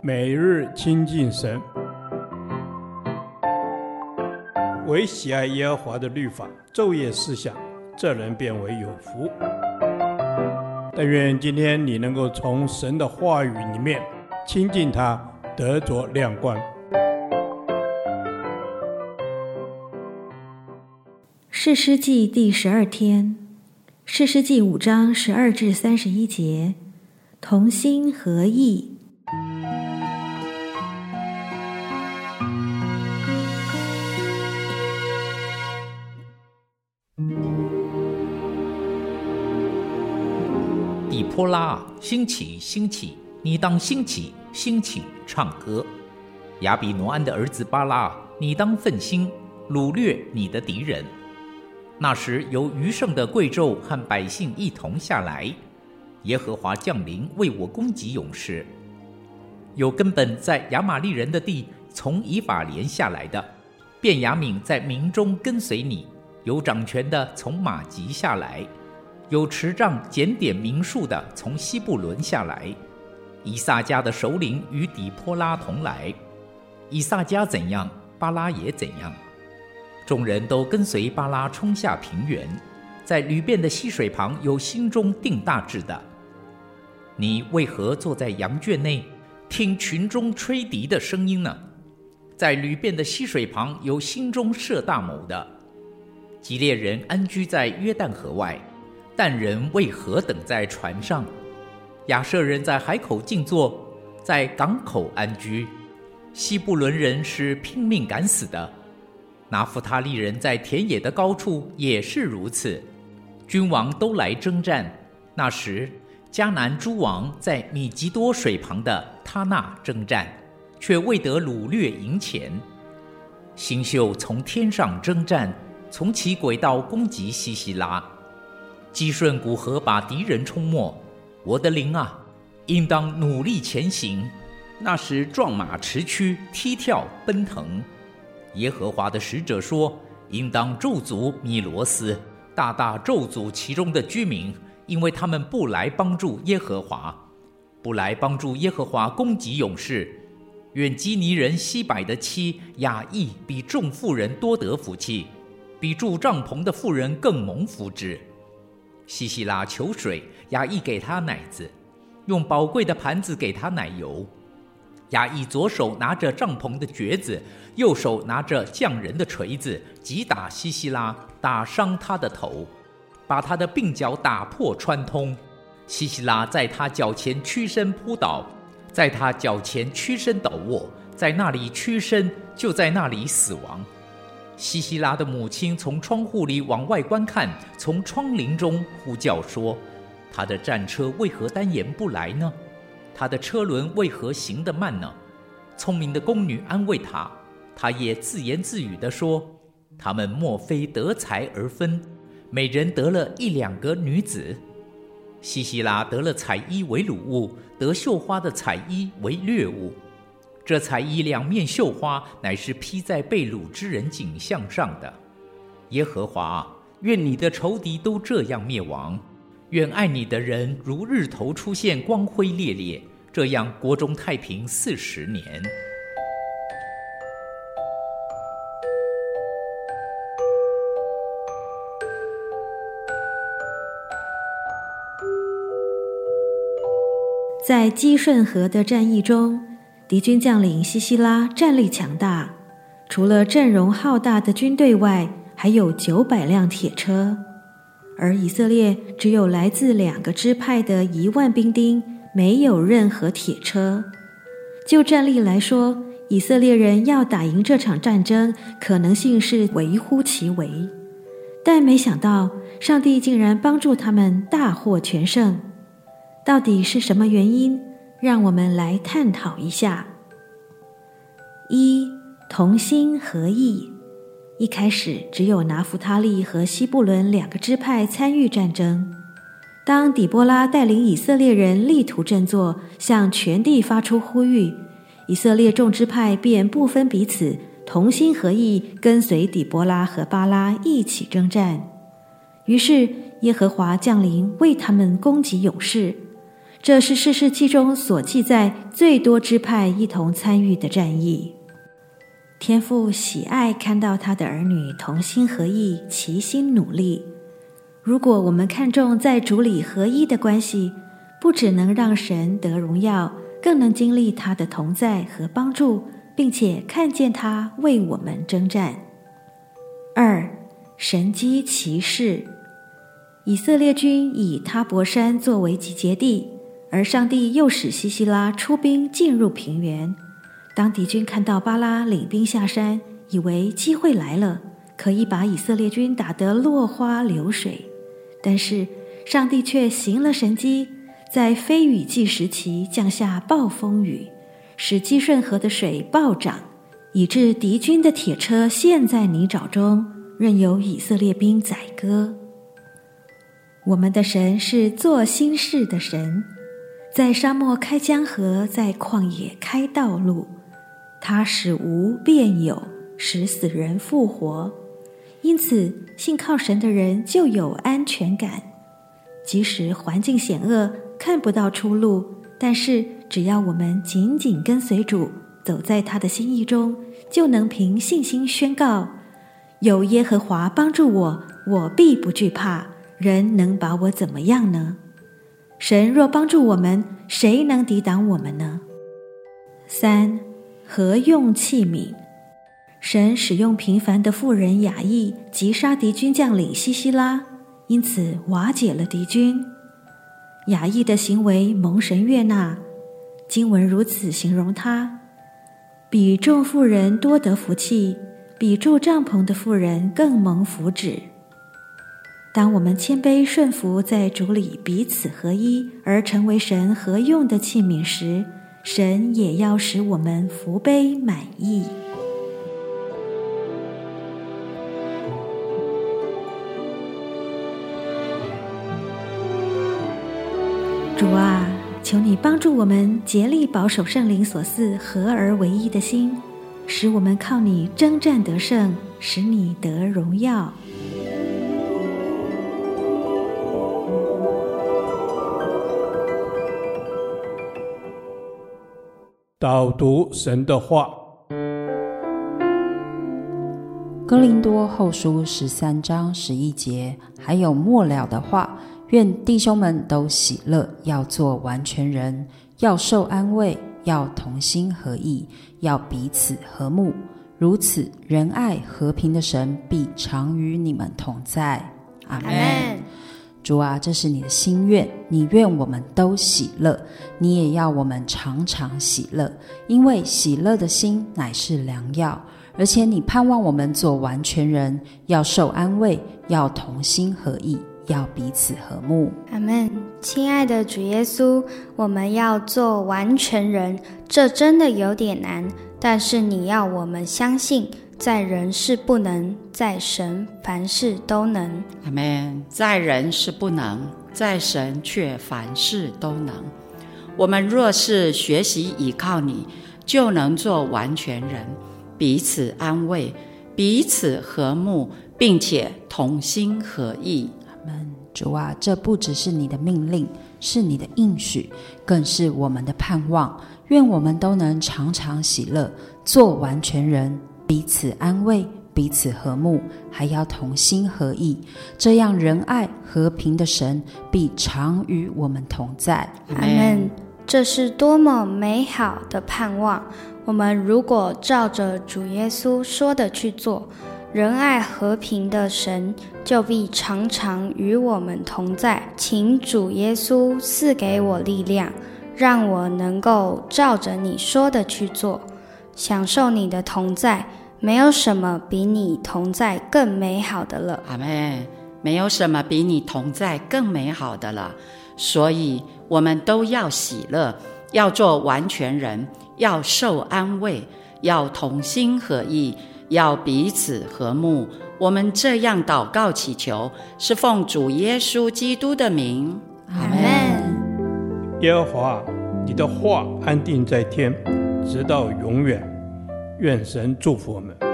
每日亲近神，唯喜爱耶和华的律法，昼夜思想，这人变为有福。但愿今天你能够从神的话语里面亲近他，得着亮光。士师记第12天，士师记5章12至31节，同心合意。底波拉啊，兴起，兴起！你当兴起，兴起，唱歌！亚比挪安的儿子巴拉啊，你当奋心，掳掠你的敌人。那时，由余剩的贵胄和百姓一同下来，耶和华降临，为我攻击勇士。有根本在亚玛利人的地，从以法莲下来的，便雅悯在民中跟随你；有掌权的从马吉下来。有持杖检点民数的从西布伦下来，以萨迦的首领与底波拉同来。以萨迦怎样，巴拉也怎样。众人都跟随巴拉冲下平原，在吕遍的溪水旁有心中定大志的。你为何坐在羊圈内，听群中吹笛的声音呢？在吕遍的溪水旁有心中设大谋的。基列人安居在约旦河外，但人为何等在船上？亚舍人在海口静坐，在港口安居。西布伦人是拼命敢死的，拿弗他利人在田野的高处也是如此。君王都来征战。那时，迦南诸王在米吉多水旁的他那征战，却未得掳掠赢钱。星宿从天上征战，从其轨道攻击西西拉。基顺古河把敌人冲没，我的灵啊，应当努力前行。那时壮马驰驱，踢跳奔腾。耶和华的使者说，应当咒诅米罗斯，大大咒诅其中的居民，因为他们不来帮助耶和华，不来帮助耶和华攻击勇士。愿基尼人西百的妻雅意比众妇人多得福气，比住帐篷的妇人更蒙福祉。西西拉求水，雅意给他奶子，用宝贵的盘子给他奶油。雅意左手拿着帐篷的橛子，右手拿着匠人的锤子，击打西西拉，打伤他的头，把他的鬓角打破穿通。西西拉在他脚前屈身扑倒，在他脚前屈身倒卧，在那里屈身，就在那里死亡。西西拉的母亲从窗户里往外观看，从窗棂中呼叫说，他的战车为何单言不来呢？他的车轮为何行得慢呢？聪明的宫女安慰他，他也自言自语地说，他们莫非得财而分，每人得了1-2个女子。西西拉得了彩衣为掳物，得绣花的彩衣为掠物。这彩衣2面绣花，乃是披在被掳之人颈项上的。耶和华啊，愿你的仇敌都这样灭亡，愿爱你的人如日头出现，光辉烈烈，这样国中太平40年。在基顺河的战役中，敌军将领西西拉战力强大，除了阵容浩大的军队外，还有900辆铁车。而以色列只有来自2个支派的1万兵丁，没有任何铁车。就战力来说，以色列人要打赢这场战争，可能性是微乎其微。但没想到，上帝竟然帮助他们大获全胜。到底是什么原因？让我们来探讨一下。1. 同心合意。一开始只有拿弗他利和西布伦2个支派参与战争。当底波拉带领以色列人力图振作，向全地发出呼吁，以色列众支派便不分彼此，同心合意，跟随底波拉和巴拉一起征战。于是耶和华降临，为他们攻击勇士。这是士世记中所记载最多支派一同参与的战役。天父喜爱看到他的儿女同心合意，齐心努力。如果我们看重在主里合一的关系，不只能让神得荣耀，更能经历他的同在和帮助，并且看见他为我们征战。2. 神机骑士。以色列军以他伯山作为集结地，而上帝又使西西拉出兵进入平原。当敌军看到巴拉领兵下山，以为机会来了，可以把以色列军打得落花流水，但是上帝却行了神迹，在非雨季时期降下暴风雨，使基顺河的水暴涨，以致敌军的铁车陷在泥沼中，任由以色列兵宰割。我们的神是做新事的神，在沙漠开江河，在旷野开道路，他使无变有，使死人复活。因此信靠神的人就有安全感，即使环境险恶，看不到出路，但是只要我们紧紧跟随主，走在他的心意中，就能凭信心宣告，有耶和华帮助我，我必不惧怕，人能把我怎么样呢？神若帮助我们，谁能抵挡我们呢？ 3. 合用器皿。神使用平凡的妇人雅亿击杀敌军将领西西拉，因此瓦解了敌军。雅亿的行为蒙神悦纳，经文如此形容他：比众妇人多得福气，比住帐篷的妇人更蒙福祉。当我们谦卑顺服，在主里彼此合一，而成为神合用的器皿时，神也要使我们福杯满溢。主啊，求你帮助我们竭力保守圣灵所赐合而为一的心，使我们靠你征战得胜，使你得荣耀。导读神的话，哥林多后书13章11节，还有末了的话，愿弟兄们都喜乐，要做完全人，要受安慰，要同心合意，要彼此和睦，如此仁爱和平的神必常与你们同在。阿们。主啊，这是你的心愿，你愿我们都喜乐，你也要我们常常喜乐，因为喜乐的心乃是良药，而且你盼望我们做完全人，要受安慰，要同心合意，要彼此和睦。阿们。亲爱的主耶稣，我们要做完全人，这真的有点难，但是你要我们相信，在人是不能，在神凡事都能。阿们。在人是不能，在神却凡事都能。我们若是学习倚靠你，就能做完全人，彼此安慰，彼此和睦，并且同心合意。主啊，这不只是你的命令，是你的应许，更是我们的盼望。愿我们都能常常喜乐，做完全人，彼此安慰，彼此和睦，还要同心合意。这样仁爱和平的神必常与我们同在。阿们。这是多么美好的盼望！我们如果照着主耶稣说的去做，仁爱和平的神就必常常与我们同在。请主耶稣赐给我力量，让我能够照着你说的去做，享受你的同在。没有什么比你同在更美好的了。阿们。没有什么比你同在更美好的了。所以我们都要喜乐，要做完全人，要受安慰，要同心合意，要彼此和睦。我们这样祷告祈求，是奉主耶稣基督的名。阿们。耶和华，你的话安定在天，直到永远。愿神祝福我们。